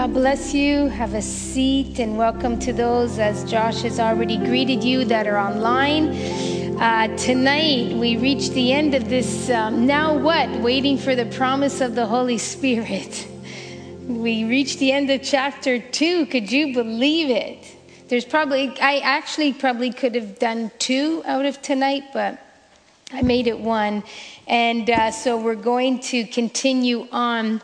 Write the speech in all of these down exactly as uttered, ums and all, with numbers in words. God bless you. Have a seat and welcome to those, as Josh has already greeted you, that are online. Uh, tonight, we reach the end of this um, now what? Waiting for the promise of the Holy Spirit. We reached the end of chapter two. Could you believe it? There's probably, I actually probably could have done two out of tonight, but I made it one. And uh, so we're going to continue on.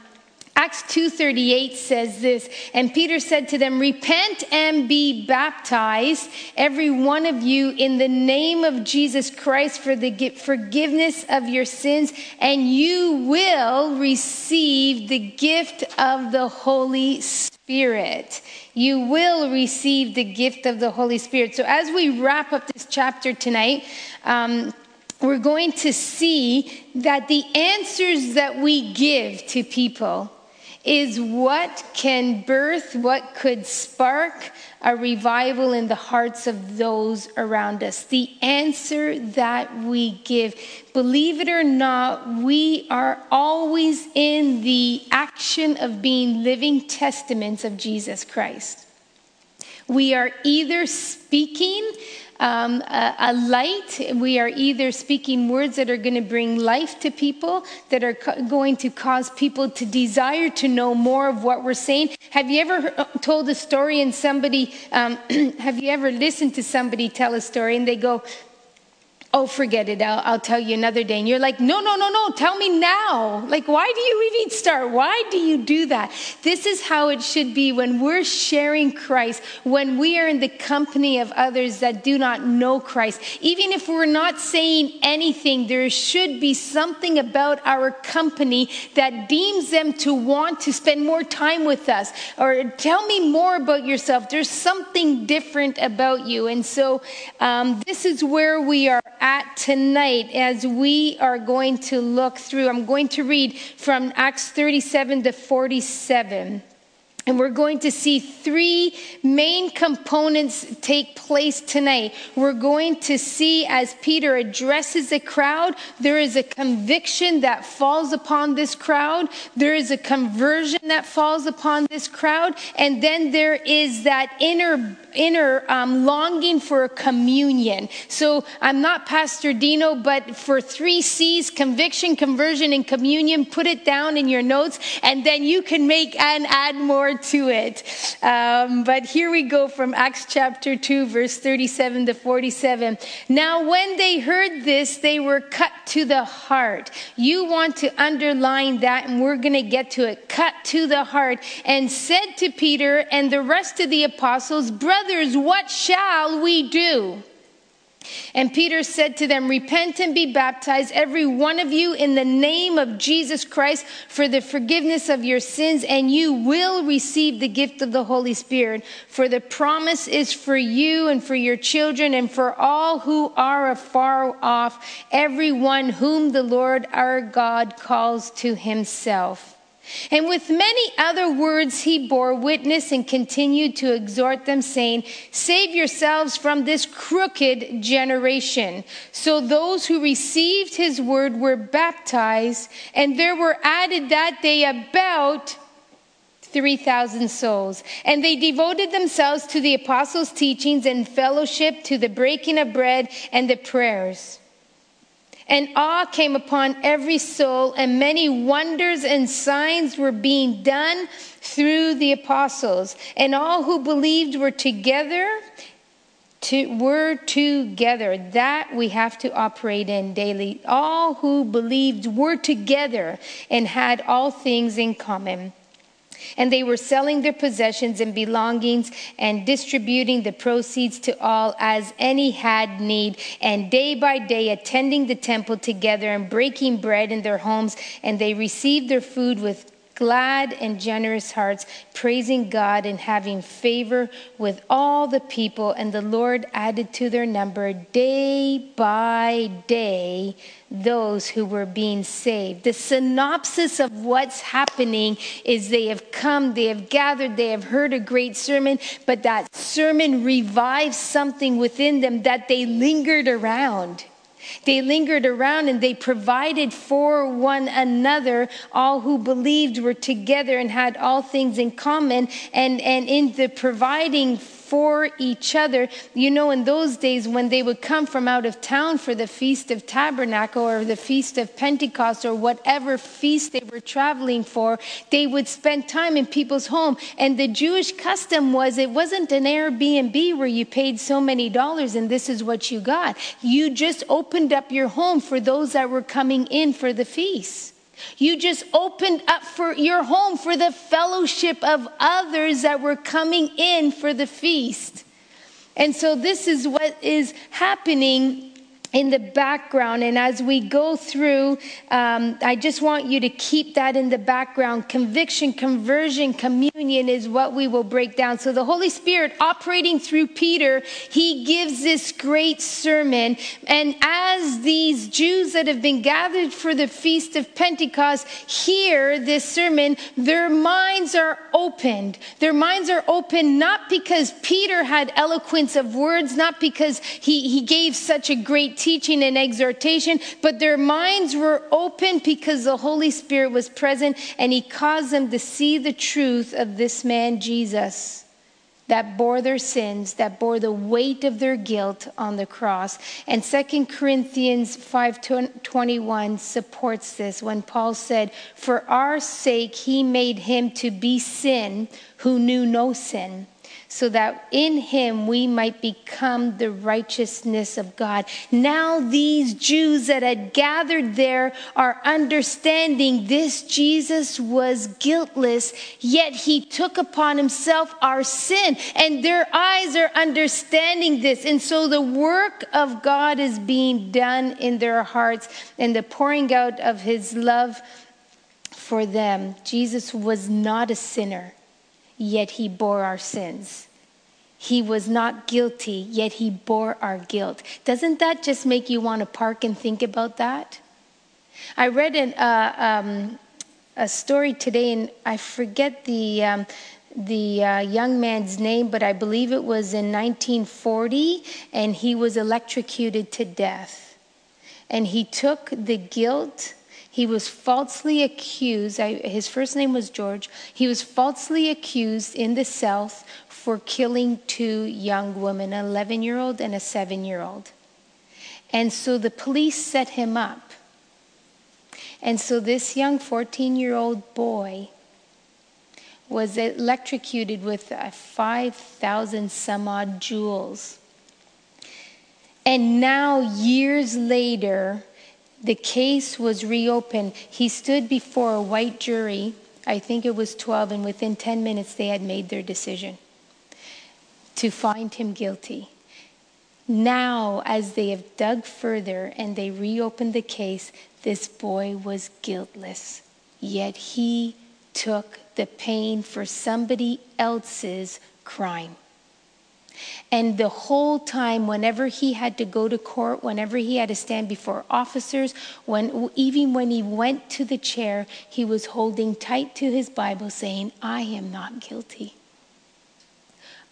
Acts two thirty-eight says this, and Peter said to them, repent and be baptized, every one of you, in the name of Jesus Christ for the forgiveness of your sins, and you will receive the gift of the Holy Spirit. You will receive the gift of the Holy Spirit. So as we wrap up this chapter tonight, um, we're going to see that the answers that we give to people is what can birth, what could spark a revival in the hearts of those around us. The answer that we give. Believe it or not, we are always in the action of being living testaments of Jesus Christ. We are either speaking Um, a, a light. We are either speaking words that are going to bring life to people, that are co- going to cause people to desire to know more of what we're saying. Have you ever heard, told a story and somebody, um, have you ever listened to somebody tell a story and they go, oh, forget it, I'll, I'll tell you another day. And you're like, no, no, no, no, tell me now. Like, why do you even start? Why do you do that? This is how it should be when we're sharing Christ, when we are in the company of others that do not know Christ. Even if we're not saying anything, there should be something about our company that deems them to want to spend more time with us. Or tell me more about yourself. There's something different about you. And so um, this is where we are at tonight, as we are going to look through. I'm going to read from Acts thirty-seven to forty-seven, and we're going to see three main components take place tonight. We're going to see, as Peter addresses the crowd, there is a conviction that falls upon this crowd. There is a conversion that falls upon this crowd. And then there is that inner inner um, longing for a communion. So I'm not Pastor Dino, but for three C's, conviction, conversion, and communion, put it down in your notes, and then you can make and add more to it. Um, but here we go from Acts chapter two, verse thirty-seven to forty-seven. Now, when they heard this, they were cut to the heart. You want to underline that, and we're going to get to it. Cut to the heart. And said to Peter and the rest of the apostles, brothers, what shall we do? And Peter said to them, repent and be baptized, every one of you, in the name of Jesus Christ for the forgiveness of your sins, and you will receive the gift of the Holy Spirit. For the promise is for you and for your children and for all who are afar off, everyone whom the Lord our God calls to himself. And with many other words he bore witness and continued to exhort them, saying, save yourselves from this crooked generation. So those who received his word were baptized, and there were added that day about three thousand souls. And they devoted themselves to the apostles' teachings and fellowship, to the breaking of bread and the prayers. And awe came upon every soul, and many wonders and signs were being done through the apostles. And all who believed were together, to, were together. That we have to operate in daily. All who believed were together and had all things in common. And they were selling their possessions and belongings and distributing the proceeds to all as any had need. And day by day attending the temple together and breaking bread in their homes. And they received their food with glad and generous hearts, praising God and having favor with all the people. And the Lord added to their number day by day those who were being saved. The synopsis of what's happening is they have come, they have gathered, they have heard a great sermon, but that sermon revives something within them that they lingered around. They lingered around and they provided for one another. All who believed were together and had all things in common. And, and in the providing for each other, you know, in those days when they would come from out of town for the Feast of Tabernacle or the Feast of Pentecost or whatever feast they were traveling for, they would spend time in people's home. And the Jewish custom was it wasn't an Airbnb where you paid so many dollars and this is what you got. You just opened up your home for those that were coming in for the feast. You just opened up for your home for the fellowship of others that were coming in for the feast. And so this is what is happening in the background. And as we go through, um, I just want you to keep that in the background. Conviction, conversion, communion is what we will break down. So the Holy Spirit operating through Peter, he gives this great sermon. And as these Jews that have been gathered for the Feast of Pentecost hear this sermon, their minds are opened. Their minds are opened not because Peter had eloquence of words, not because he, he gave such a great teaching and exhortation, but their minds were open because the Holy Spirit was present and he caused them to see the truth of this man, Jesus, that bore their sins, that bore the weight of their guilt on the cross. And Second Corinthians five twenty-one supports this when Paul said, "For our sake he made him to be sin who knew no sin, so that in him we might become the righteousness of God." Now these Jews that had gathered there are understanding this Jesus was guiltless, yet he took upon himself our sin. And their eyes are understanding this. And so the work of God is being done in their hearts and the pouring out of his love for them. Jesus was not a sinner, yet he bore our sins. He was not guilty, yet he bore our guilt. Doesn't that just make you want to park and think about that? I read an, uh, um, a story today, and I forget the um, the uh, young man's name, but I believe it was in nineteen forty, and he was electrocuted to death. And he took the guilt. He was falsely accused. I, his first name was George. He was falsely accused in the South for killing two young women, an eleven-year-old and a seven-year-old. And so the police set him up. And so this young fourteen-year-old boy was electrocuted with five thousand some odd joules. And now, years later, the case was reopened. He stood before a white jury. I think it was twelve, and within ten minutes they had made their decision to find him guilty. Now, as they have dug further and they reopened the case, this boy was guiltless. Yet he took the pain for somebody else's crime. And the whole time, whenever he had to go to court, whenever he had to stand before officers, when even when he went to the chair, he was holding tight to his Bible saying, "I am not guilty.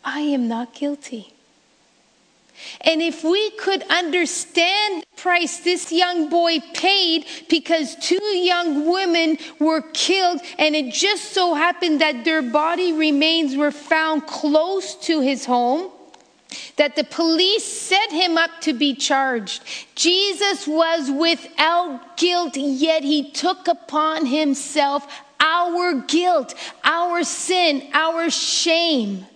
I am not guilty." And if we could understand the price this young boy paid because two young women were killed and it just so happened that their body remains were found close to his home, that the police set him up to be charged. Jesus was without guilt, yet he took upon himself our guilt, our sin, our shame.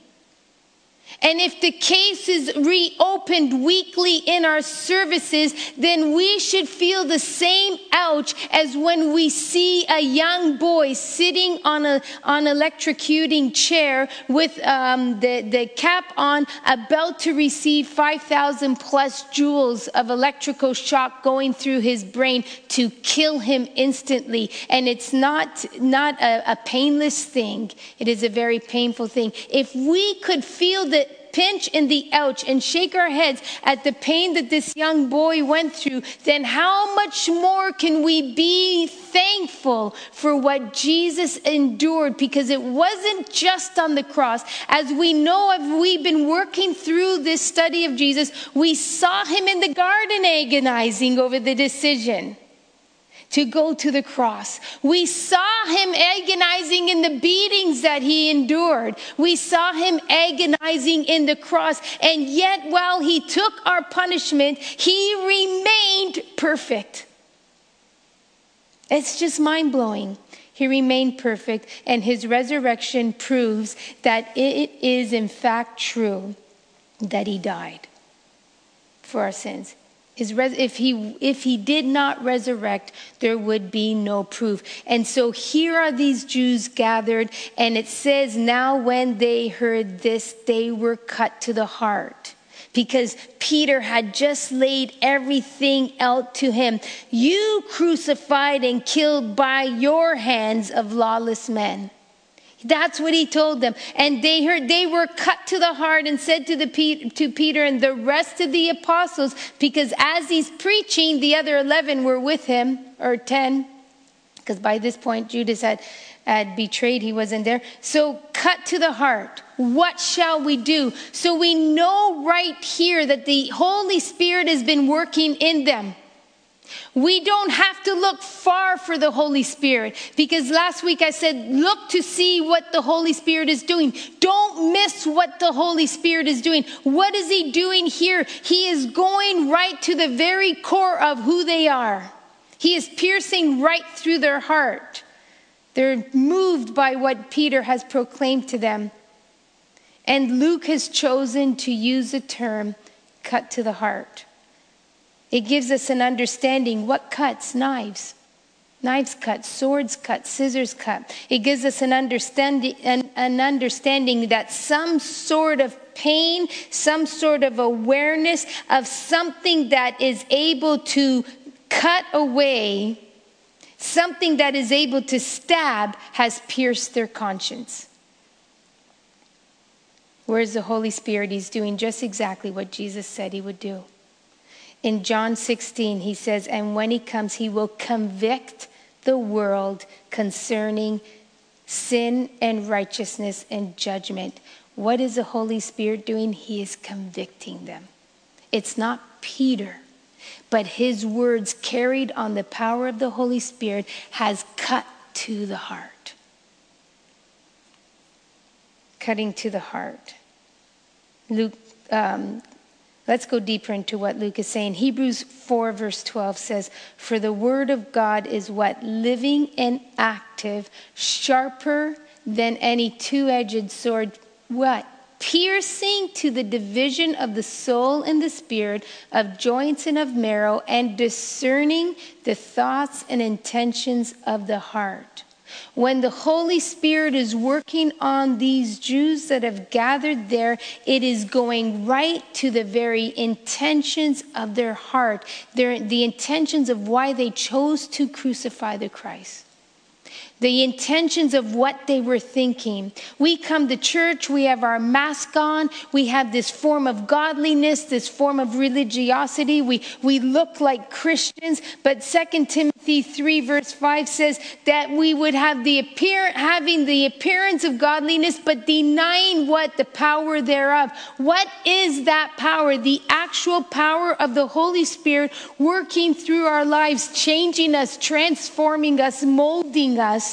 And if the case is reopened weekly in our services, then we should feel the same ouch as when we see a young boy sitting on a on electrocuting chair with um, the, the cap on, about to receive five thousand plus joules of electrical shock going through his brain to kill him instantly. And it's not, not a, a painless thing. It is a very painful thing. If we could feel the pinch and the ouch and shake our heads at the pain that this young boy went through, then how much more can we be thankful for what Jesus endured? Because it wasn't just on the cross. As we know, if we've been working through this study of Jesus, we saw him in the garden agonizing over the decision to go to the cross. We saw him agonizing in the beatings that he endured. We saw him agonizing in the cross. And yet, while he took our punishment, he remained perfect. It's just mind-blowing. He remained perfect, and his resurrection proves that it is in fact true that he died for our sins. His res- if he if he did not resurrect, there would be no proof. And so here are these Jews gathered, and it says, now when they heard this, they were cut to the heart, because Peter had just laid everything out to him. You crucified and killed by your hands of lawless men. That's what he told them. And they heard, they were cut to the heart, and said to the to Peter and the rest of the apostles, because as he's preaching, the other eleven were with him, or ten, because by this point Judas had, had betrayed, he wasn't there. So cut to the heart. What shall we do? So we know right here that the Holy Spirit has been working in them. We don't have to look far for the Holy Spirit, because last week I said, look to see what the Holy Spirit is doing. Don't miss what the Holy Spirit is doing. What is he doing here? He is going right to the very core of who they are. He is piercing right through their heart. They're moved by what Peter has proclaimed to them. And Luke has chosen to use the term cut to the heart. It gives us an understanding what cuts, knives. Knives cut, swords cut, scissors cut. It gives us an understanding, an, an understanding that some sort of pain, some sort of awareness of something that is able to cut away, something that is able to stab, has pierced their conscience. Whereas the Holy Spirit, he's doing just exactly what Jesus said he would do. In John sixteen, he says, and when he comes, he will convict the world concerning sin and righteousness and judgment. What is the Holy Spirit doing? He is convicting them. It's not Peter, but his words, carried on the power of the Holy Spirit, has cut to the heart. Cutting to the heart. Luke, um, Let's go deeper into what Luke is saying. Hebrews four verse twelve says, for the word of God is what? Living and active, sharper than any two-edged sword. What? Piercing to the division of the soul and the spirit, of joints and of marrow, and discerning the thoughts and intentions of the heart. When the Holy Spirit is working on these Jews that have gathered there, it is going right to the very intentions of their heart, their, the intentions of why they chose to crucify the Christ. The intentions of what they were thinking. We come to church, we have our mask on, we have this form of godliness, this form of religiosity, we, we look like Christians, but Second Timothy three verse five says that we would have the appear, having the appearance of godliness, but denying what? The power thereof. What is that power? The actual power of the Holy Spirit working through our lives, changing us, transforming us, molding us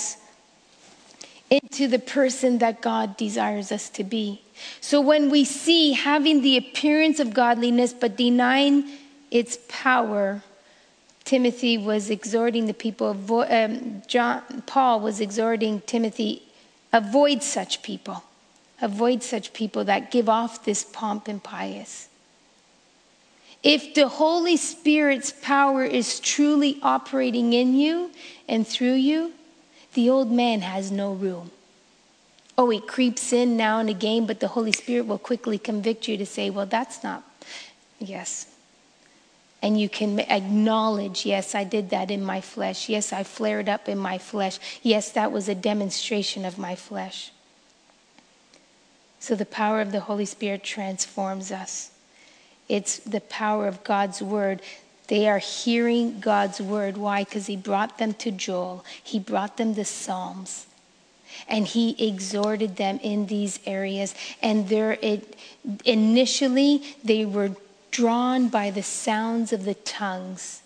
into the person that God desires us to be. So when we see having the appearance of godliness but denying its power, Timothy was exhorting the people, um, John, Paul was exhorting Timothy, avoid such people. Avoid such people that give off this pomp and pious. If the Holy Spirit's power is truly operating in you and through you, the old man has no room. Oh, it creeps in now and again, but the Holy Spirit will quickly convict you to say, well, that's not, yes. And you can acknowledge, yes, I did that in my flesh. Yes, I flared up in my flesh. Yes, that was a demonstration of my flesh. So the power of the Holy Spirit transforms us. It's the power of God's word. They are hearing God's word. Why? Because he brought them to Joel. He brought them the Psalms. And he exhorted them in these areas. And there, it, initially, they were drawn by the sounds of the tongues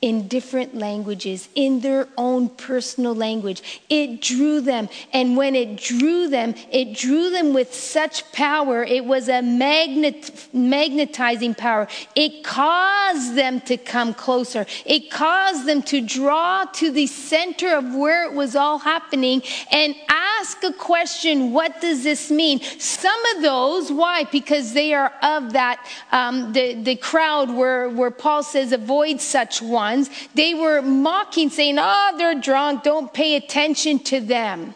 in different languages, in their own personal language. It drew them. And when it drew them, it drew them with such power. It was a magnet, magnetizing power. It caused them to come closer. It caused them to draw to the center of where it was all happening and ask a question, what does this mean? Some of those, why? Because they are of that, um, the, the crowd where, where Paul says, avoid such one. They were mocking, saying, oh, they're drunk, don't pay attention to them.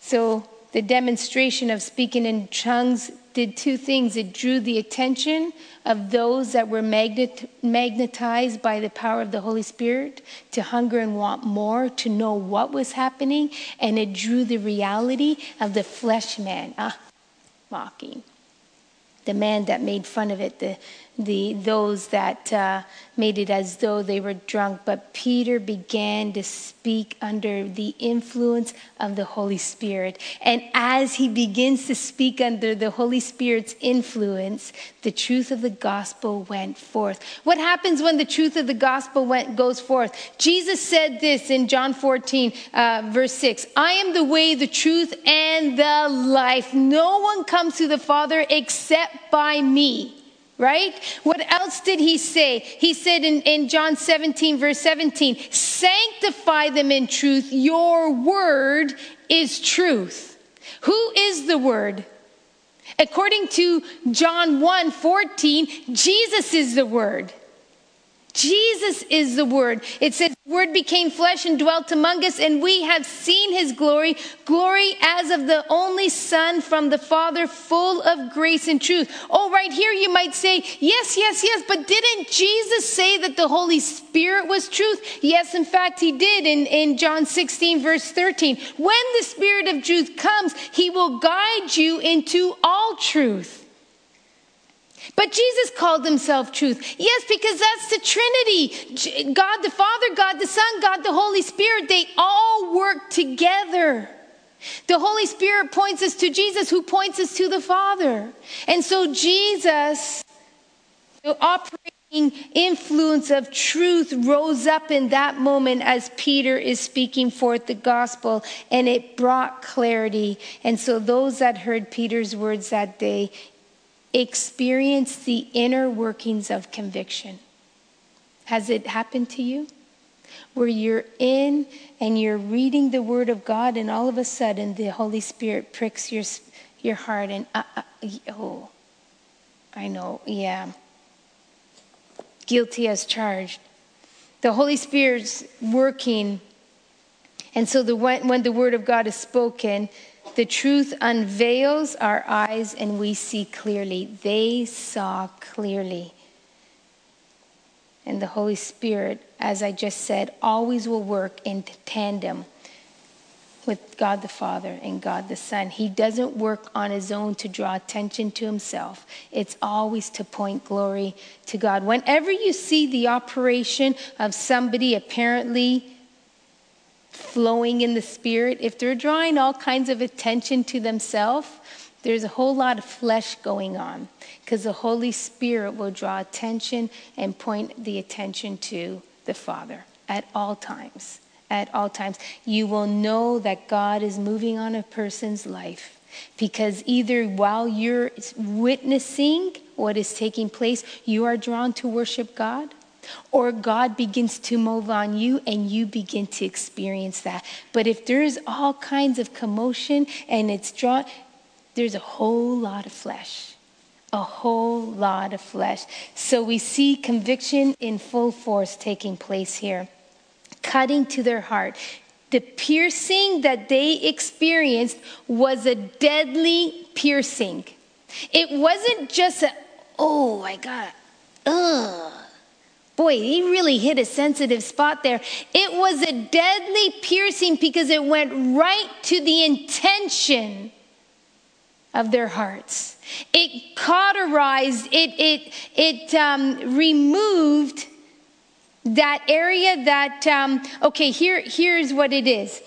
So the demonstration of speaking in tongues did two things. It drew the attention of those that were magnet- magnetized by the power of the Holy Spirit to hunger and want more, to know what was happening. And it drew the reality of the flesh man, ah, mocking. The man that made fun of it, the the those that uh, made it as though they were drunk. But Peter began to speak under the influence of the Holy Spirit. And as he begins to speak under the Holy Spirit's influence, the truth of the gospel went forth. What happens when the truth of the gospel went, goes forth? Jesus said this in John fourteen, uh, verse six. I am the way, the truth, and the life. No one comes to the Father except by me. Right? What else did he say? He said in, in John seventeen, verse seventeen, sanctify them in truth. Your word is truth. Who is the word? According to John one fourteen, Jesus is the word. Jesus is the word. It says, the word became flesh and dwelt among us, and we have seen his glory, glory as of the only Son from the Father, full of grace and truth. Oh, right here you might say, yes, yes, yes, but didn't Jesus say that the Holy Spirit was truth? Yes, in fact, he did in, in John sixteen, verse thirteen. When the Spirit of truth comes, he will guide you into all truth. But Jesus called himself truth. Yes, because that's the Trinity. God the Father, God the Son, God the Holy Spirit, they all work together. The Holy Spirit points us to Jesus, who points us to the Father. And so Jesus, the operating influence of truth, rose up in that moment as Peter is speaking forth the gospel, and it brought clarity. And so those that heard Peter's words that day experience the inner workings of conviction. Has it happened to you? Where you're in and you're reading the Word of God, and all of a sudden the Holy Spirit pricks your your heart and, uh, uh, oh, I know, yeah. Guilty as charged. The Holy Spirit's working. And so the when the Word of God is spoken, the truth unveils our eyes and we see clearly. They saw clearly. And the Holy Spirit, as I just said, always will work in tandem with God the Father and God the Son. He doesn't work on his own to draw attention to himself. It's always to point glory to God. Whenever you see the operation of somebody apparently flowing in the Spirit, if they're drawing all kinds of attention to themselves, there's a whole lot of flesh going on, because the Holy Spirit will draw attention and point the attention to the Father at all times. At all times. You will know that God is moving on a person's life, because either while you're witnessing what is taking place, you are drawn to worship God, or God begins to move on you and you begin to experience that. But if there's all kinds of commotion and it's drawn, there's a whole lot of flesh. A whole lot of flesh. So we see conviction in full force taking place here. Cutting to their heart. The piercing that they experienced was a deadly piercing. It wasn't just a, oh, I got it. Ugh. Boy, he really hit a sensitive spot there. It was a deadly piercing because it went right to the intention of their hearts. It cauterized, it it it um, removed that area that, um, okay, here here's what it is.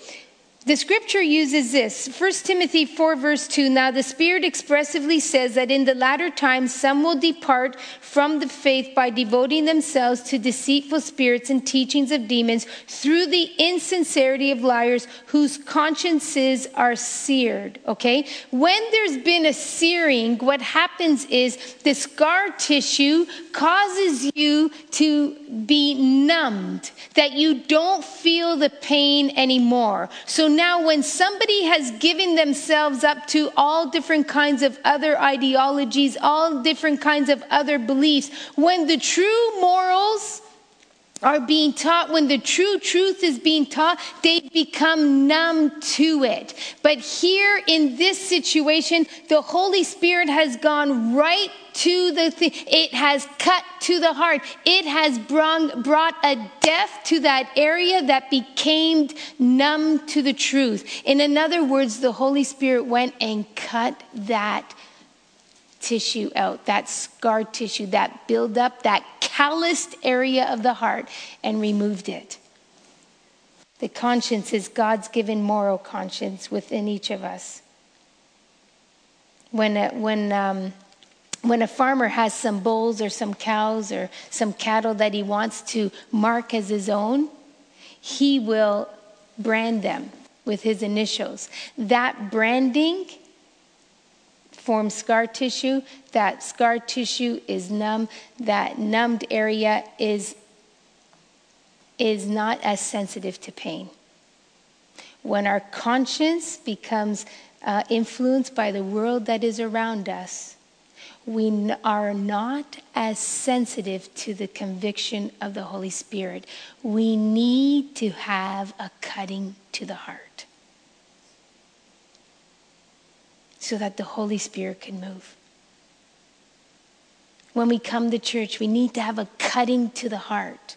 The scripture uses this, First Timothy four verse two, now the Spirit expressively says that in the latter times some will depart from the faith by devoting themselves to deceitful spirits and teachings of demons through the insincerity of liars whose consciences are seared, okay? When there's been a searing, what happens is the scar tissue causes you to be numbed, that you don't feel the pain anymore. So now when somebody has given themselves up to all different kinds of other ideologies, all different kinds of other beliefs, when the true morals are being taught, when the true truth is being taught, they become numb to it. But here in this situation, the Holy Spirit has gone right to the thing. It has cut to the heart. It has brung, brought a death to that area that became numb to the truth. In other words, the Holy Spirit went and cut that tissue out, that scar tissue, that buildup, that calloused area of the heart, and removed it. The conscience is God's given moral conscience within each of us. When a, when um, when a farmer has some bulls or some cows or some cattle that he wants to mark as his own, he will brand them with his initials. That branding form scar tissue. That scar tissue is numb. That numbed area is, is not as sensitive to pain. When our conscience becomes uh, influenced by the world that is around us, we n- are not as sensitive to the conviction of the Holy Spirit. We need to have a cutting to the heart, so that the Holy Spirit can move. When we come to church, we need to have a cutting to the heart,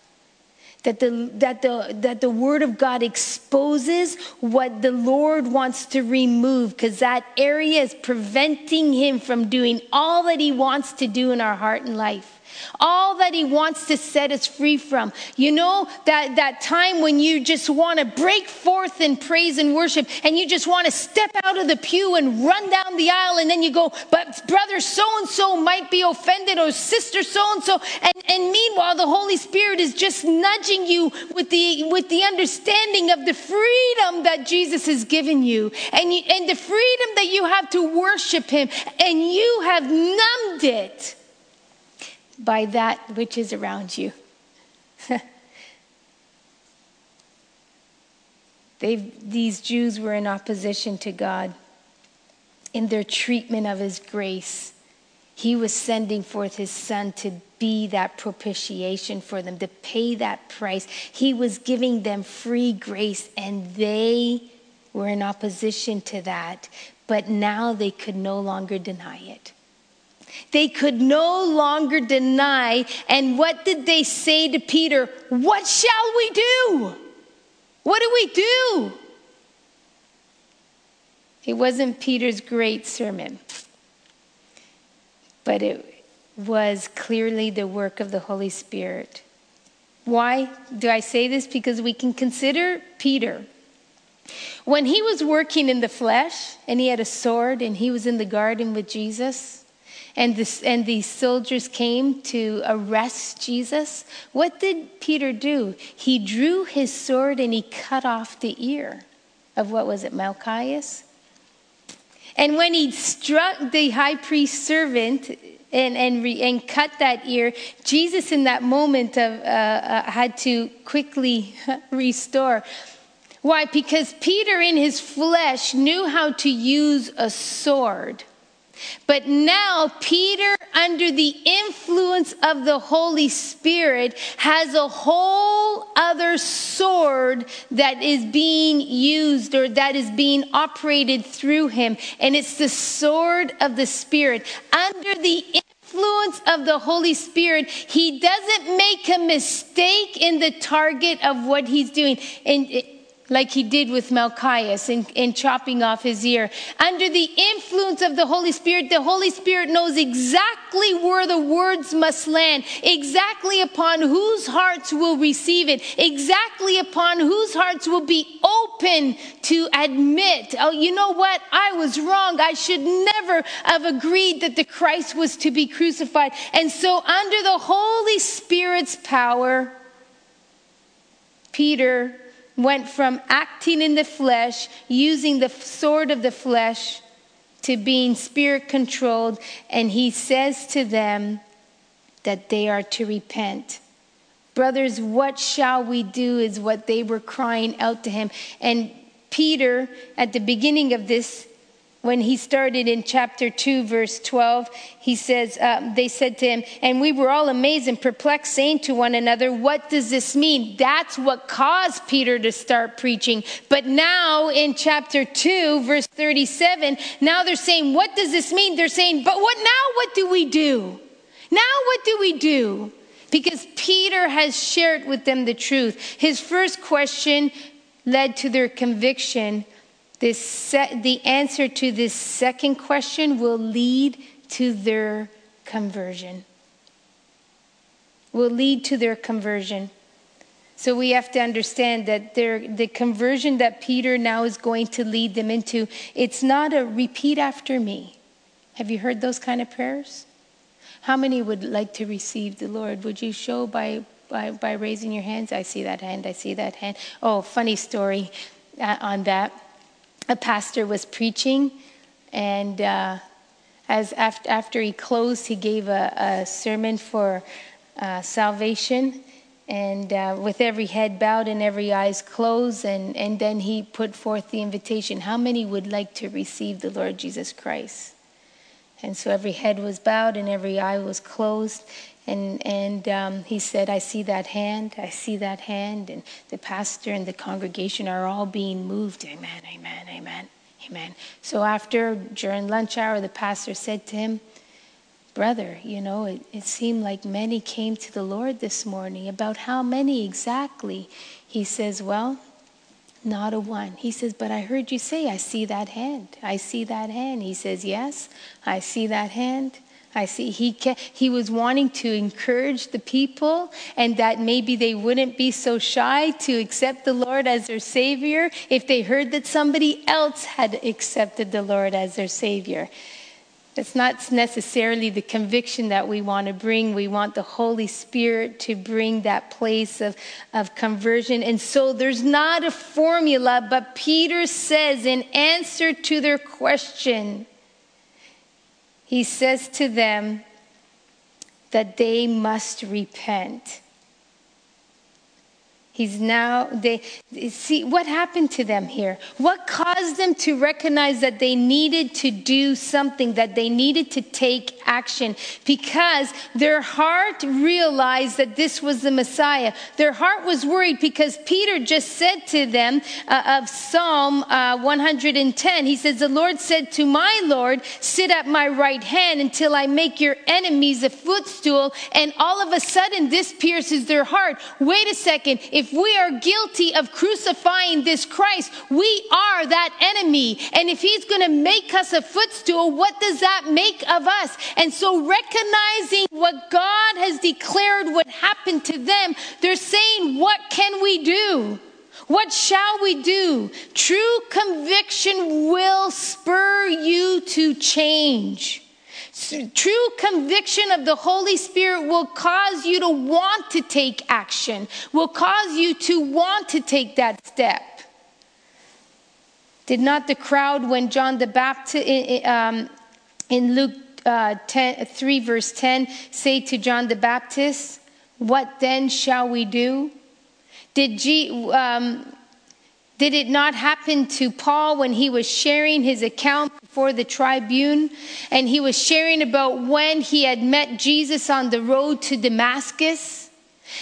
that the, that the, that the Word of God exposes what the Lord wants to remove, because that area is preventing Him from doing all that He wants to do in our heart and life. All that He wants to set us free from. You know, that, that time when you just want to break forth in praise and worship, and you just want to step out of the pew and run down the aisle, and then you go, but brother so-and-so might be offended, or sister so-and-so. And, and meanwhile, the Holy Spirit is just nudging you with the, with the understanding of the freedom that Jesus has given you, and, you, and the freedom that you have to worship Him, and you have numbed it by that which is around you. They've, these Jews were in opposition to God in their treatment of His grace. He was sending forth His Son to be that propitiation for them, to pay that price. He was giving them free grace, and they were in opposition to that. But now they could no longer deny it. They could no longer deny. And what did they say to Peter? What shall we do? What do we do? It wasn't Peter's great sermon, but it was clearly the work of the Holy Spirit. Why do I say this? Because we can consider Peter. When he was working in the flesh, and he had a sword, and he was in the garden with Jesus, And the, and the soldiers came to arrest Jesus, what did Peter do? He drew his sword and he cut off the ear of, what was it, Malchus? And when he struck the high priest's servant and, and, re, and cut that ear, Jesus in that moment of, uh, uh, had to quickly restore. Why? Because Peter in his flesh knew how to use a sword. But now Peter, under the influence of the Holy Spirit, has a whole other sword that is being used, or that is being operated through him. And it's the sword of the Spirit. Under the influence influence of the Holy Spirit, he doesn't make a mistake in the target of what he's doing. And it, like he did with Malchus in, in chopping off his ear. Under the influence of the Holy Spirit, the Holy Spirit knows exactly where the words must land, exactly upon whose hearts will receive it, exactly upon whose hearts will be open to admit, oh, you know what? I was wrong. I should never have agreed that the Christ was to be crucified. And so under the Holy Spirit's power, Peter went from acting in the flesh, using the sword of the flesh, to being spirit-controlled. And he says to them that they are to repent. Brothers, what shall we do is what they were crying out to him. And Peter, at the beginning of this, when he started in chapter two, verse twelve, he says, uh, they said to him, and we were all amazed and perplexed, saying to one another, what does this mean? That's what caused Peter to start preaching. But now in chapter two, verse thirty-seven, now they're saying, what does this mean? They're saying, but what now what do we do? Now what do we do? Because Peter has shared with them the truth. His first question led to their conviction. This se- the answer to this second question will lead to their conversion. Will lead to their conversion. So we have to understand that the conversion that Peter now is going to lead them into, it's not a repeat after me. Have you heard those kind of prayers? How many would like to receive the Lord? Would you show by, by, by raising your hands? I see that hand, I see that hand. Oh, funny story uh, on that. A pastor was preaching, and uh, as after, after he closed, he gave a, a sermon for uh, salvation, and uh, with every head bowed and every eyes closed, and, and then he put forth the invitation. How many would like to receive the Lord Jesus Christ? And so every head was bowed and every eye was closed. And and um, he said, I see that hand, I see that hand. And the pastor and the congregation are all being moved. Amen, amen, amen, amen. So after, during lunch hour, the pastor said to him, brother, you know, it, it seemed like many came to the Lord this morning. About how many exactly? He says, well, not a one. He says, but I heard you say, I see that hand, I see that hand. He says, yes, I see that hand. I see he he was wanting to encourage the people, and that maybe they wouldn't be so shy to accept the Lord as their Savior if they heard that somebody else had accepted the Lord as their Savior. That's not necessarily the conviction that we want to bring. We want the Holy Spirit to bring that place of, of conversion. And so there's not a formula, but Peter says in answer to their question, he says to them that they must repent. He's now, they, see, what happened to them here? What caused them to recognize that they needed to do something, that they needed to take action? Because their heart realized that this was the Messiah. Their heart was worried because Peter just said to them uh, of Psalm uh, one hundred ten, he says, the Lord said to my Lord, sit at my right hand until I make your enemies a footstool. And all of a sudden, this pierces their heart. Wait a second. If If we are guilty of crucifying this Christ, we are that enemy. And if he's going to make us a footstool, what does that make of us? And so recognizing what God has declared, what happened to them, they're saying, what can we do? What shall we do? True conviction will spur you to change. True conviction of the Holy Spirit will cause you to want to take action, will cause you to want to take that step. Did not the crowd, when John the Baptist, um, in Luke uh, ten, three verse ten, say to John the Baptist, what then shall we do? Did G, um, Did it not happen to Paul when he was sharing his account before the tribune? And he was sharing about when he had met Jesus on the road to Damascus.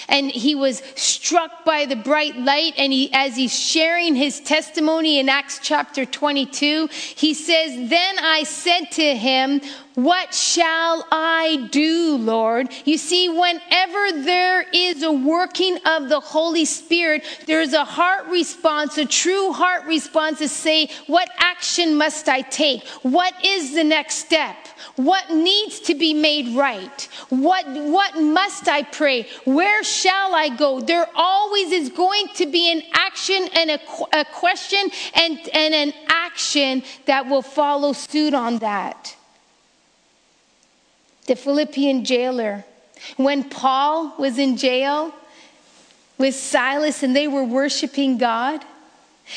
And he was struck by the bright light. And he, as he's sharing his testimony in Acts chapter twenty-two, he says, "Then I said to him, 'What shall I do, Lord?'" You see, whenever there is a working of the Holy Spirit, there's a heart response, a true heart response to say, what action must I take? What is the next step? What needs to be made right? What, what must I pray? Where shall I go? There always is going to be an action and a, a question and, and an action that will follow suit on that. The Philippian jailer, when Paul was in jail with Silas and they were worshiping God,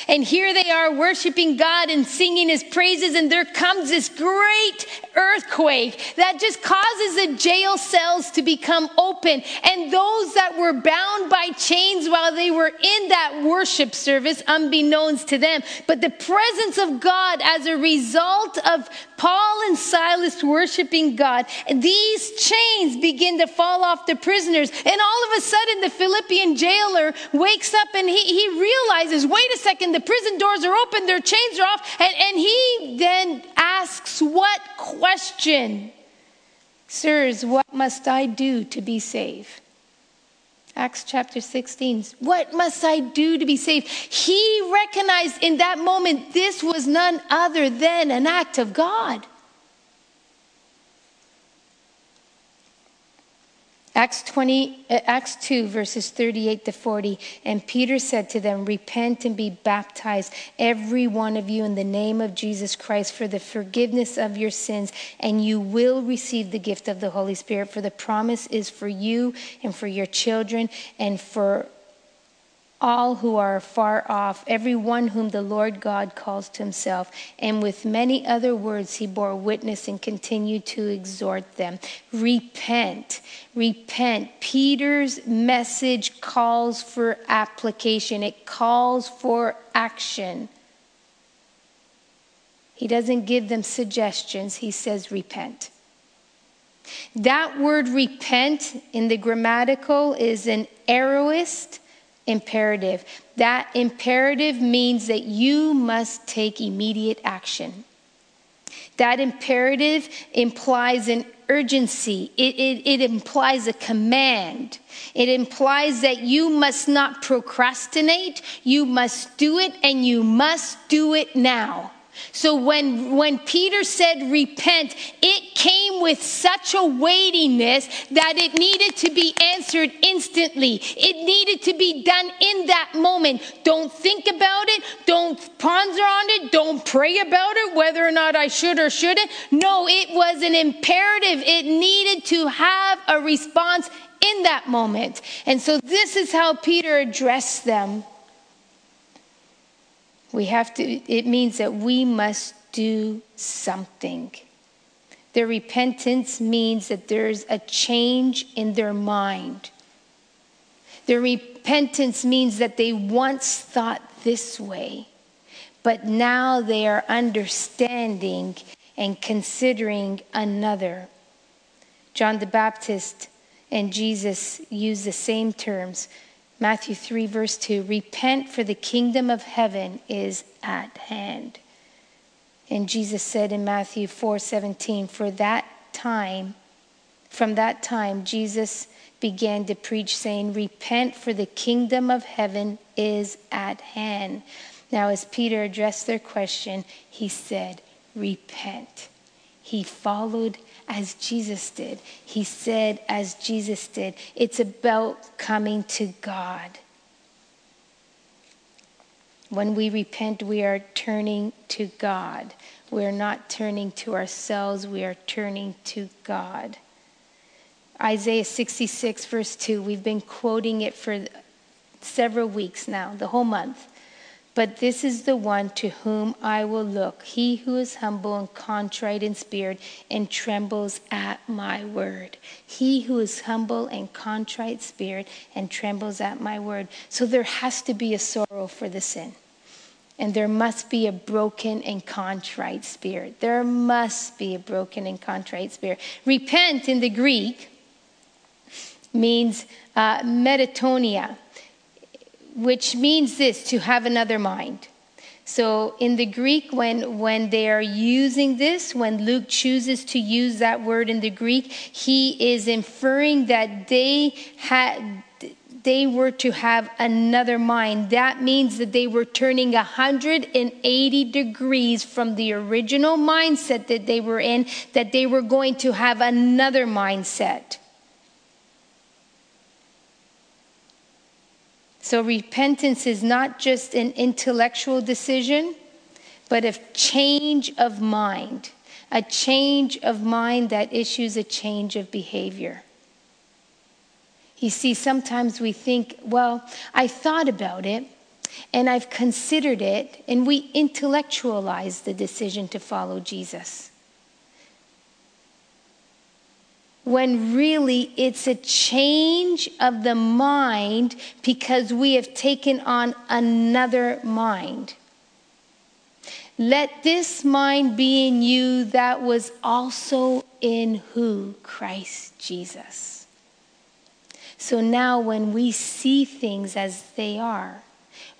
and here they are worshiping God and singing his praises, and there comes this great earthquake that just causes the jail cells to become open. And those that were bound by chains while they were in that worship service, unbeknownst to them. But the presence of God as a result of Paul and Silas worshiping God, these chains begin to fall off the prisoners. And all of a sudden, the Philippian jailer wakes up and he, he realizes, wait a second, and the prison doors are open, their chains are off, and, and he then asks, what question? Sirs, what must I do to be saved? Acts chapter sixteen, what must I do to be saved? He recognized in that moment, this was none other than an act of God. Acts, twenty, Acts two, verses thirty-eight to forty. And Peter said to them, "Repent and be baptized, every one of you, in the name of Jesus Christ for the forgiveness of your sins, and you will receive the gift of the Holy Spirit. For the promise is for you and for your children and for all who are far off, everyone whom the Lord God calls to himself." And with many other words he bore witness and continued to exhort them. Repent, repent. Peter's message calls for application. It calls for action. He doesn't give them suggestions. He says repent. That word repent in the grammatical is an aorist imperative. That imperative means that you must take immediate action. That imperative implies an urgency. It, it, it implies a command. It implies that you must not procrastinate. You must do it, and you must do it now. So when, when Peter said repent, it came with such a weightiness that it needed to be answered instantly. It needed to be done in that moment. Don't think about it. Don't ponder on it. Don't pray about it, whether or not I should or shouldn't. No, it was an imperative. It needed to have a response in that moment. And so this is how Peter addressed them. We have to, it means that we must do something. Their repentance means that there's a change in their mind. Their repentance means that they once thought this way, but now they are understanding and considering another. John the Baptist and Jesus used the same terms. Matthew three, verse two, repent for the kingdom of heaven is at hand. And Jesus said in Matthew four, seventeen, for that time, from that time, Jesus began to preach saying, repent for the kingdom of heaven is at hand. Now, as Peter addressed their question, he said, repent. He followed as Jesus did. He said as Jesus did. It's about coming to God. When we repent, we are turning to God. We're not turning to ourselves. We are turning to God. Isaiah sixty-six, verse two. We've been quoting it for several weeks now, the whole month. But this is the one to whom I will look, he who is humble and contrite in spirit and trembles at my word. He who is humble and contrite spirit and trembles at my word. So there has to be a sorrow for the sin. And there must be a broken and contrite spirit. There must be a broken and contrite spirit. Repent in the Greek means uh, metanoia, which means this, to have another mind. So in the Greek, when, when they are using this, when Luke chooses to use that word in the Greek, he is inferring that they had... they were to have another mind. That means that they were turning one hundred eighty degrees from the original mindset that they were in, that they were going to have another mindset. So repentance is not just an intellectual decision, but a change of mind. A change of mind that issues a change of behavior. You see, sometimes we think, well, I thought about it, and I've considered it, and we intellectualize the decision to follow Jesus. When really, it's a change of the mind because we have taken on another mind. Let this mind be in you that was also in who? Christ Jesus. So now when we see things as they are,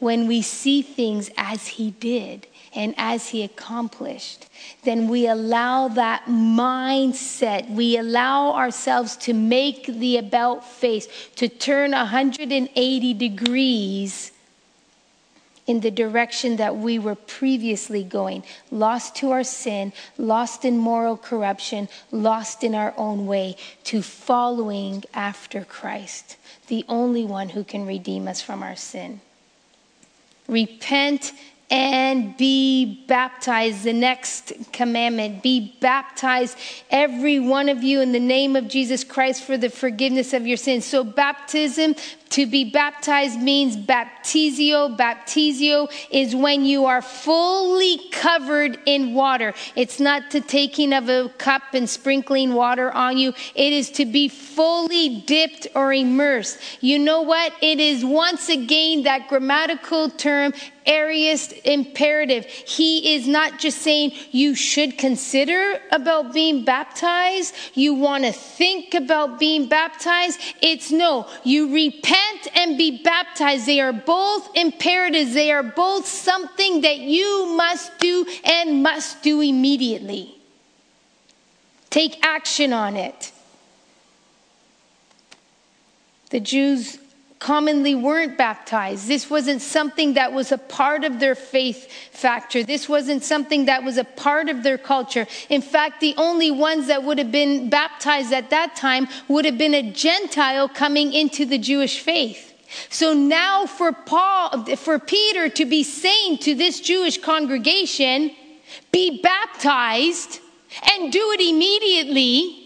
when we see things as he did and as he accomplished, then we allow that mindset, we allow ourselves to make the about face, to turn one hundred eighty degrees in the direction that we were previously going, lost to our sin, lost in moral corruption, lost in our own way, to following after Christ, the only one who can redeem us from our sin. Repent and be baptized. The next commandment, be baptized, every one of you, in the name of Jesus Christ for the forgiveness of your sins. So baptism, to be baptized, means baptizio. Baptizio is when you are fully covered in water. It's not the taking of a cup and sprinkling water on you. It is to be fully dipped or immersed. You know what? It is once again that grammatical term, aorist imperative. He is not just saying you should consider about being baptized. You want to think about being baptized. It's no, you repent and be baptized. They are both imperatives. They are both something that you must do and must do immediately. Take action on it. The Jews commonly weren't baptized. This wasn't something that was a part of their faith factor. This wasn't something that was a part of their culture. In fact, the only ones that would have been baptized at that time would have been a Gentile coming into the Jewish faith. So now for Paul, for Peter to be saying to this Jewish congregation, be baptized and do it immediately,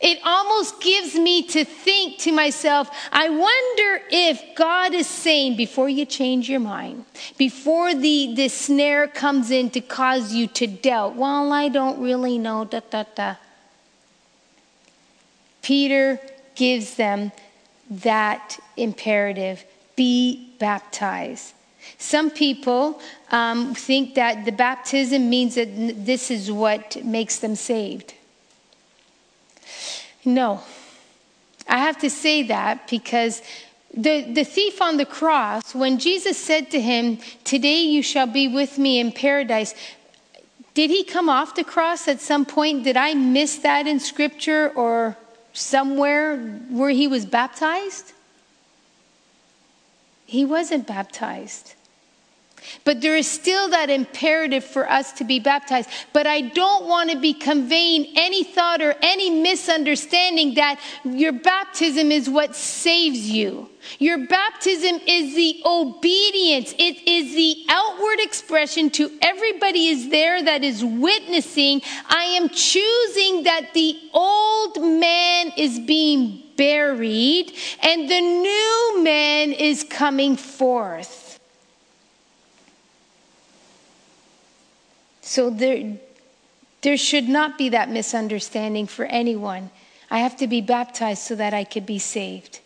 it almost gives me to think to myself, I wonder if God is saying, before you change your mind, before the, the snare comes in to cause you to doubt, well, I don't really know, da, da, da. Peter gives them that imperative, be baptized. Some people um, think that the baptism means that this is what makes them saved. No, I have to say that because the, the thief on the cross, when Jesus said to him, today you shall be with me in paradise, did he come off the cross at some point? Did I miss that in scripture or somewhere where he was baptized? He wasn't baptized. But there is still that imperative for us to be baptized. But I don't want to be conveying any thought or any misunderstanding that your baptism is what saves you. Your baptism is the obedience. It is the outward expression to everybody is there that is witnessing. I am choosing that the old man is being buried and the new man is coming forth. So there, there should not be that misunderstanding for anyone. I have to be baptized so that I could be saved.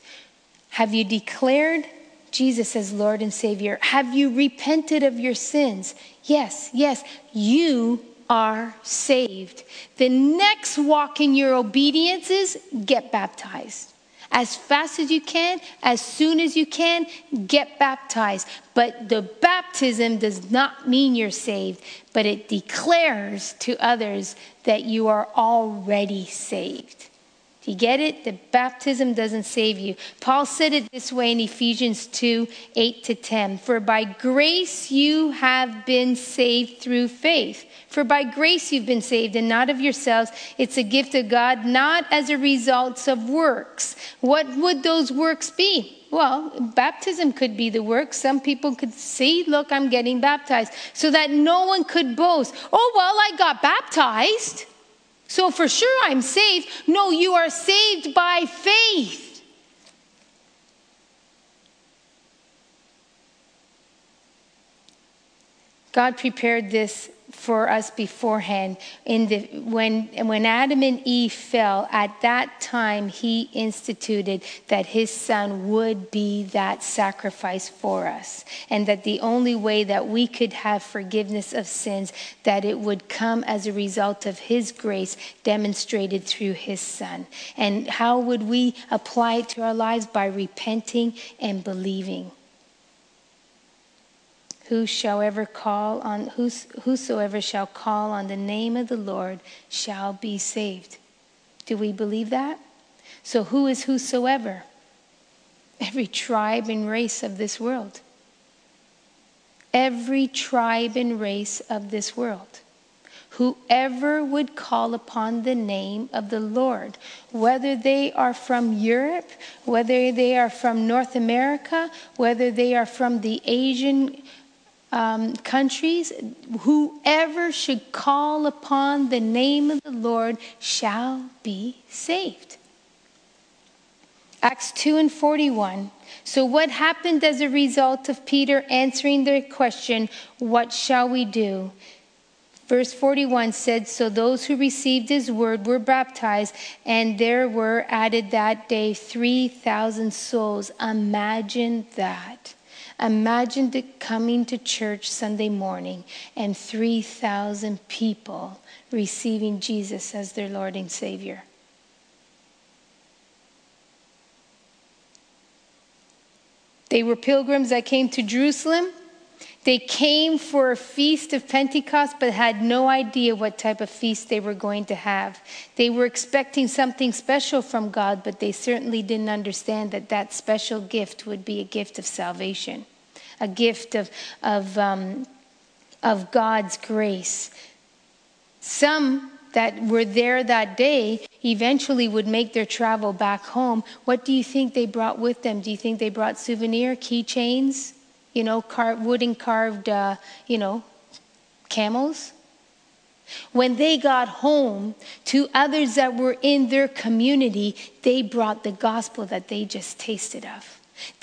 Have you declared Jesus as Lord and Savior? Have you repented of your sins? Yes, yes, you are saved. The next walk in your obedience is get baptized. As fast as you can, as soon as you can, get baptized. But the baptism does not mean you're saved, but it declares to others that you are already saved. Do you get it? The baptism doesn't save you. Paul said it this way in Ephesians two, eight to ten. For by grace you have been saved through faith. For by grace you've been saved, and not of yourselves. It's a gift of God, not as a result of works. What would those works be? Well, baptism could be the work. Some people could see, look, I'm getting baptized, so that no one could boast. Oh, well, I got baptized, so for sure I'm saved. No, you are saved by faith. God prepared this for us beforehand. In the when when Adam and Eve fell, at that time he instituted that his son would be that sacrifice for us, and that the only way that we could have forgiveness of sins, that it would come as a result of his grace demonstrated through his son. And how would we apply it to our lives? By repenting and believing. Who shall ever call on, whos, whosoever shall call on the name of the Lord shall be saved. Do we believe that? So who is whosoever? Every tribe and race of this world. Every tribe and race of this world. Whoever would call upon the name of the Lord, whether they are from Europe, whether they are from North America, whether they are from the Asian Um, countries, whoever should call upon the name of the Lord shall be saved. Acts two and forty-one. So what happened as a result of Peter answering their question, what shall we do? Verse forty-one said, so those who received his word were baptized, and there were added that day three thousand souls. Imagine that. Imagine the coming to church Sunday morning and three thousand people receiving Jesus as their Lord and Savior. They were pilgrims that came to Jerusalem. They came for a feast of Pentecost, but had no idea what type of feast they were going to have. They were expecting something special from God, but they certainly didn't understand that that special gift would be a gift of salvation, a gift of, of, um, of God's grace. Some that were there that day eventually would make their travel back home. What do you think they brought with them? Do you think they brought souvenir keychains? You know, car- wooden carved, uh, you know, camels. When they got home to others that were in their community, they brought the gospel that they just tasted of.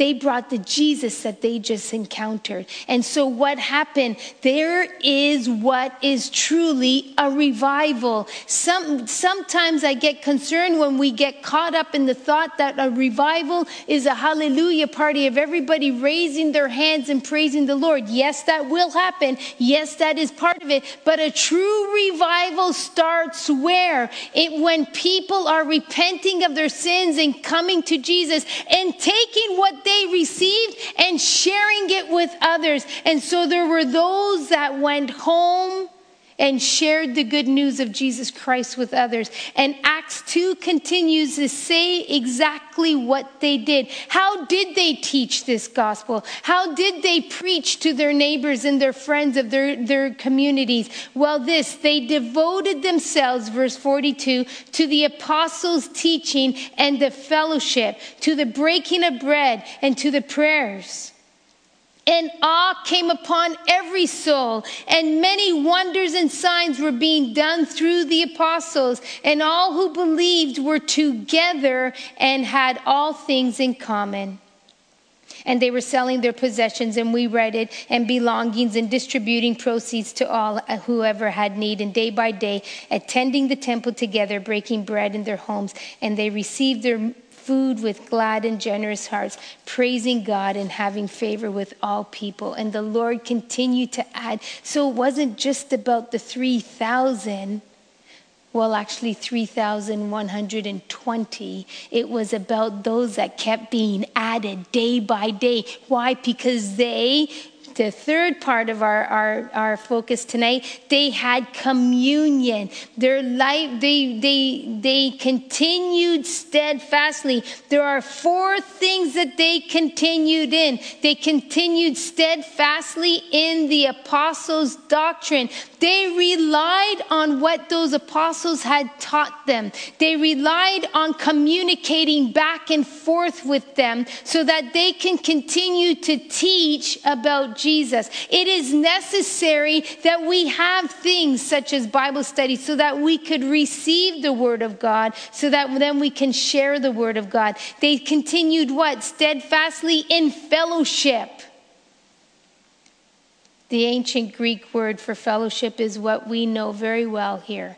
They brought the Jesus that they just encountered. And so what happened? There is what is truly a revival. Some, sometimes I get concerned when we get caught up in the thought that a revival is a hallelujah party of everybody raising their hands and praising the Lord. Yes, that will happen. Yes, that is part of it. But a true revival starts where? It, when people are repenting of their sins and coming to Jesus and taking what they received and sharing it with others. And so there were those that went home and shared the good news of Jesus Christ with others. And Acts two continues to say exactly what they did. How did they teach this gospel? How did they preach to their neighbors and their friends of their, their communities? Well, this, they devoted themselves, verse forty-two, to the apostles' teaching and the fellowship, to the breaking of bread and to the prayers. And awe came upon every soul, and many wonders and signs were being done through the apostles. And all who believed were together and had all things in common. And they were selling their possessions, and we read it, and belongings, and distributing proceeds to all whoever had need. And day by day, attending the temple together, breaking bread in their homes, and they received their food with glad and generous hearts, praising God and having favor with all people. And the Lord continued to add. So it wasn't just about the three thousand, well, actually three thousand one hundred twenty. It was about those that kept being added day by day. Why? Because they... the third part of our, our, our focus tonight, they had communion. Their life, they, they, they continued steadfastly. There are four things that they continued in. They continued steadfastly in the apostles' doctrine. They relied on what those apostles had taught them. They relied on communicating back and forth with them so that they can continue to teach about Jesus. It is necessary that we have things such as Bible study so that we could receive the word of God, so that then we can share the word of God. They continued what? Steadfastly in fellowship. The ancient Greek word for fellowship is what we know very well here,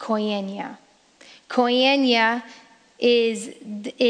koinonia. Koinonia is,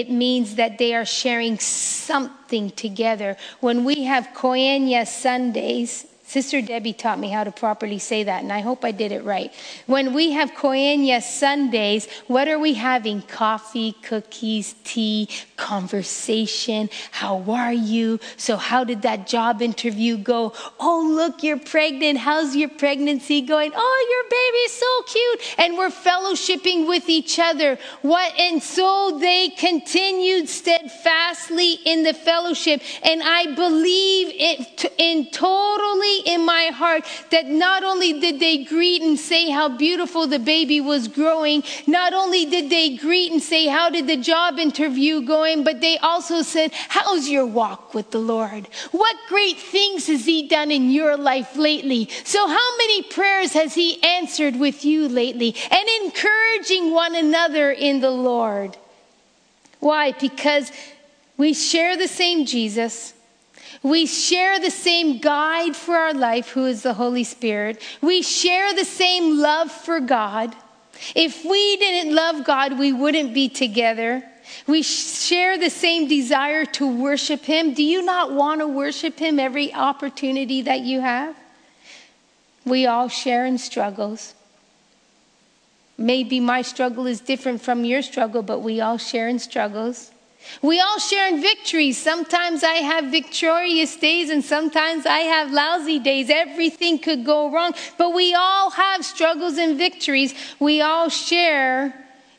it means that they are sharing something together. When we have Koinonia Sundays, Sister Debbie taught me how to properly say that, and I hope I did it right. When we have Koinonia Sundays, what are we having? Coffee, cookies, tea, conversation. How are you? So how did that job interview go? Oh, look, you're pregnant. How's your pregnancy going? Oh, your baby is so cute. And we're fellowshipping with each other. What? And so they continued steadfastly in the fellowship. And I believe it in totally in my heart that not only did they greet and say how beautiful the baby was growing, not only did they greet and say how did the job interview going, but they also said, how's your walk with the Lord? What great things has he done in your life lately? So how many prayers has he answered with you lately? And encouraging one another in the Lord. Why? Because we share the same Jesus. We share the same guide for our life, who is the Holy Spirit. We share the same love for God. If we didn't love God, we wouldn't be together. We share the same desire to worship him. Do you not want to worship him every opportunity that you have? We all share in struggles. Maybe my struggle is different from your struggle, but we all share in struggles. We all share in victories. Sometimes I have victorious days and sometimes I have lousy days. Everything could go wrong, but we all have struggles and victories. We all share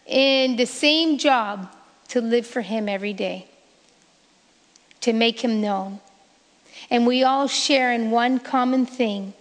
in the same job. To live for him every day, to make him known. And we all share in one common thing,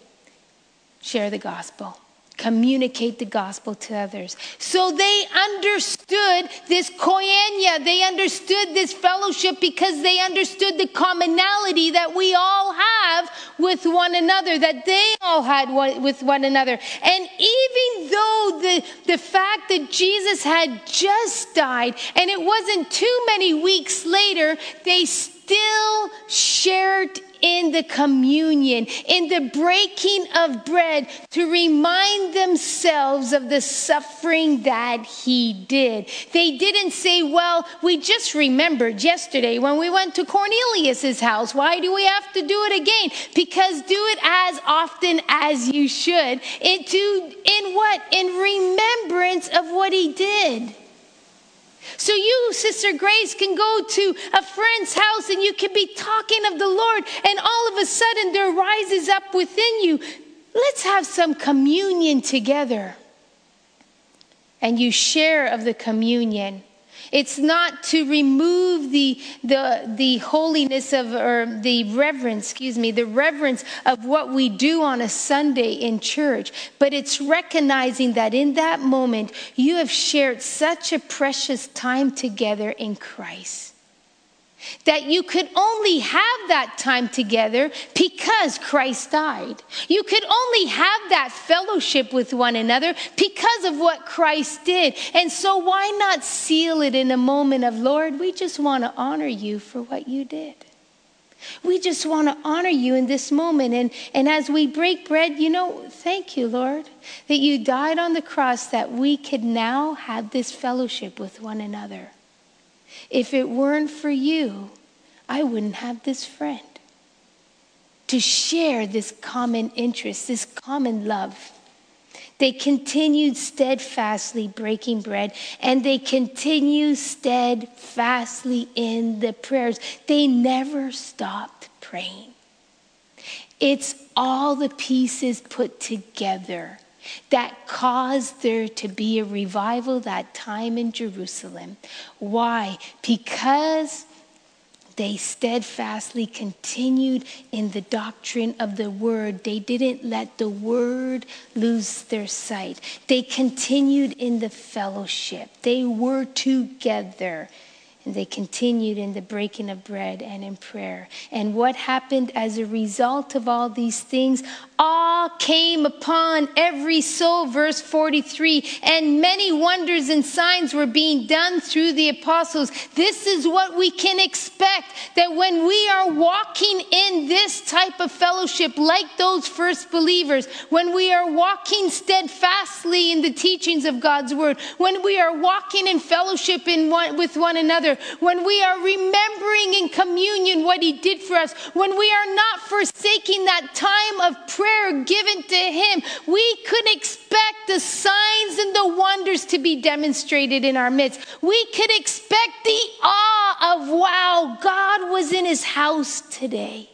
share the gospel, communicate the gospel to others. So they understood this koinonia, they understood this fellowship because they understood the commonality that we all have with one another, that they all had one, with one another. And even though the, the fact that Jesus had just died, and it wasn't too many weeks later, they still shared in the communion, in the breaking of bread, to remind themselves of the suffering that he did. They didn't say, well, we just remembered yesterday when we went to Cornelius's house. Why do we have to do it again? Because do it as often as you should. Into, in what? In remembrance of what he did. So you, Sister Grace, can go to a friend's house and you can be talking of the Lord, and all of a sudden there rises up within you, let's have some communion together. And you share of the communion. It's not to remove the, the, the holiness of, or the reverence, excuse me, the reverence of what we do on a Sunday in church. But it's recognizing that in that moment, you have shared such a precious time together in Christ. That you could only have that time together because Christ died. You could only have that fellowship with one another because of what Christ did. And so why not seal it in a moment of, Lord, we just want to honor you for what you did. We just want to honor you in this moment. And, and as we break bread, you know, thank you, Lord, that you died on the cross that we could now have this fellowship with one another. If it weren't for you, I wouldn't have this friend to share this common interest, this common love. They continued steadfastly breaking bread, and they continued steadfastly in the prayers. They never stopped praying. It's all the pieces put together that caused there to be a revival that time in Jerusalem. Why? Because they steadfastly continued in the doctrine of the word. They didn't let the word lose their sight. They continued in the fellowship. They were together. And they continued in the breaking of bread and in prayer. And what happened as a result of all these things? All came upon every soul, verse forty-three. And many wonders and signs were being done through the apostles. This is what we can expect, that when we are walking in this type of fellowship, like those first believers, when we are walking steadfastly in the teachings of God's word, when we are walking in fellowship in one, with one another, when we are remembering in communion what he did for us, when we are not forsaking that time of prayer given to him, we could expect the signs and the wonders to be demonstrated in our midst. We could expect the awe of, wow, God was in his house today.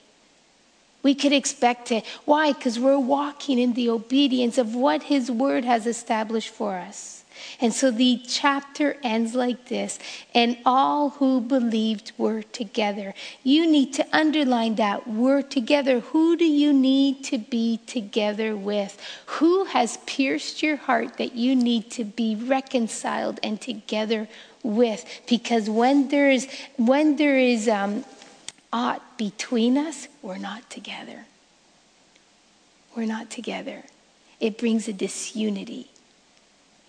We could expect it. Why? Because we're walking in the obedience of what his word has established for us. And so the chapter ends like this, and all who believed were together. You need to underline that, we're together. Who do you need to be together with? Who has pierced your heart that you need to be reconciled and together with? Because when there is, when there is um, aught between us, we're not together. We're not together. It brings a disunity.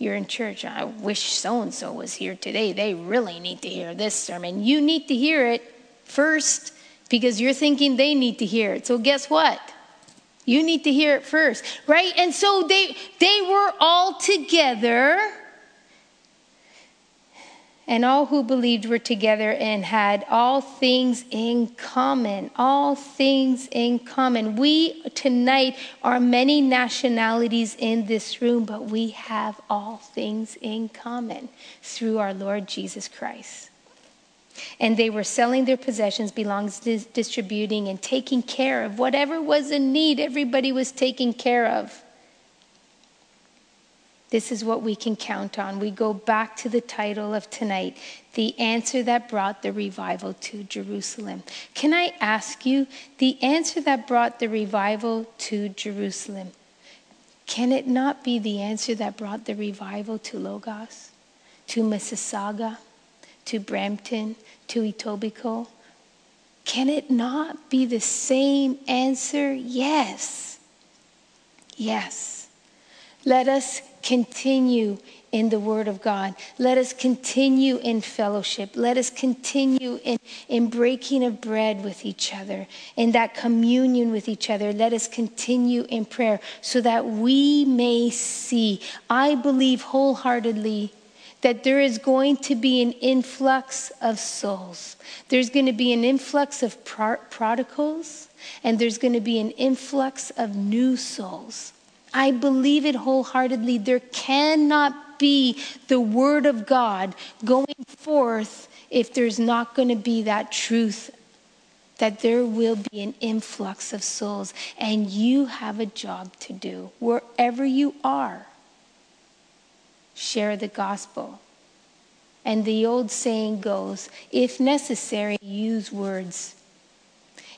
You're in church. I wish so-and-so was here today. They really need to hear this sermon. You need to hear it first because you're thinking they need to hear it. So guess what? You need to hear it first, right? And so they they were all together. And all who believed were together and had all things in common. All things in common. We tonight are many nationalities in this room, but we have all things in common through our Lord Jesus Christ. And they were selling their possessions, belongings, dis- distributing and taking care of whatever was in need. Everybody was taken care of. This is what we can count on. We go back to the title of tonight, the answer that brought the revival to Jerusalem. Can I ask you, the answer that brought the revival to Jerusalem, can it not be the answer that brought the revival to Logos, to Mississauga, to Brampton, to Etobicoke? Can it not be the same answer? Yes. Yes. Let us continue in the word of God. Let us continue in fellowship. Let us continue in, in breaking of bread with each other, in that communion with each other. Let us continue in prayer so that we may see. I believe wholeheartedly that there is going to be an influx of souls. There's going to be an influx of pro- prodigals, and there's going to be an influx of new souls. I believe it wholeheartedly. There cannot be the word of God going forth if there's not going to be that truth, that there will be an influx of souls. And you have a job to do. Wherever you are, share the gospel. And the old saying goes, if necessary, use words.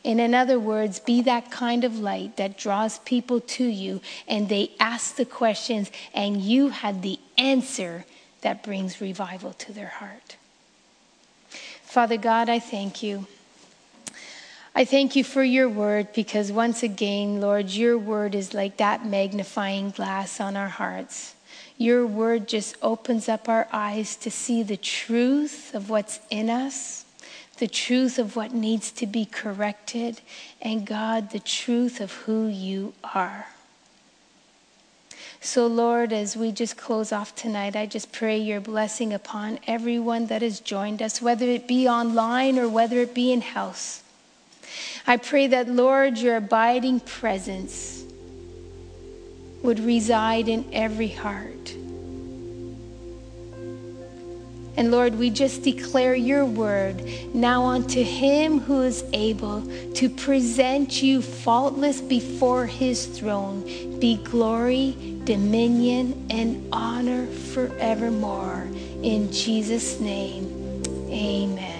And in other words, be that kind of light that draws people to you, and they ask the questions, and you have the answer that brings revival to their heart. Father God, I thank you. I thank you for your word, because once again, Lord, your word is like that magnifying glass on our hearts. Your word just opens up our eyes to see the truth of what's in us, the truth of what needs to be corrected, and God, the truth of who you are. So Lord, as we just close off tonight, I just pray your blessing upon everyone that has joined us, whether it be online or whether it be in house. I pray that, Lord, your abiding presence would reside in every heart. And Lord, we just declare your word now unto him who is able to present you faultless before his throne. Be glory, dominion, and honor forevermore. In Jesus' name, amen.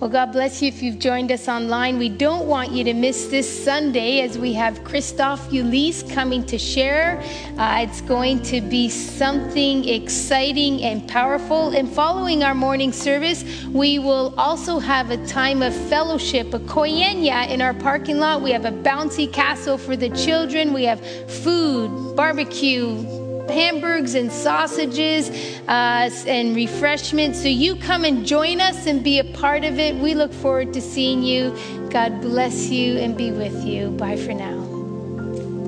Well, God bless you if you've joined us online. We don't want you to miss this Sunday as we have Christophe Ulysse coming to share. Uh, it's going to be something exciting and powerful. And following our morning service, we will also have a time of fellowship, a koinonia in our parking lot. We have a bouncy castle for the children. We have food, barbecue, hamburgers and sausages uh, and refreshments. So you come and join us and be a part of it. We look forward to seeing you. God bless you and be with you. Bye for now.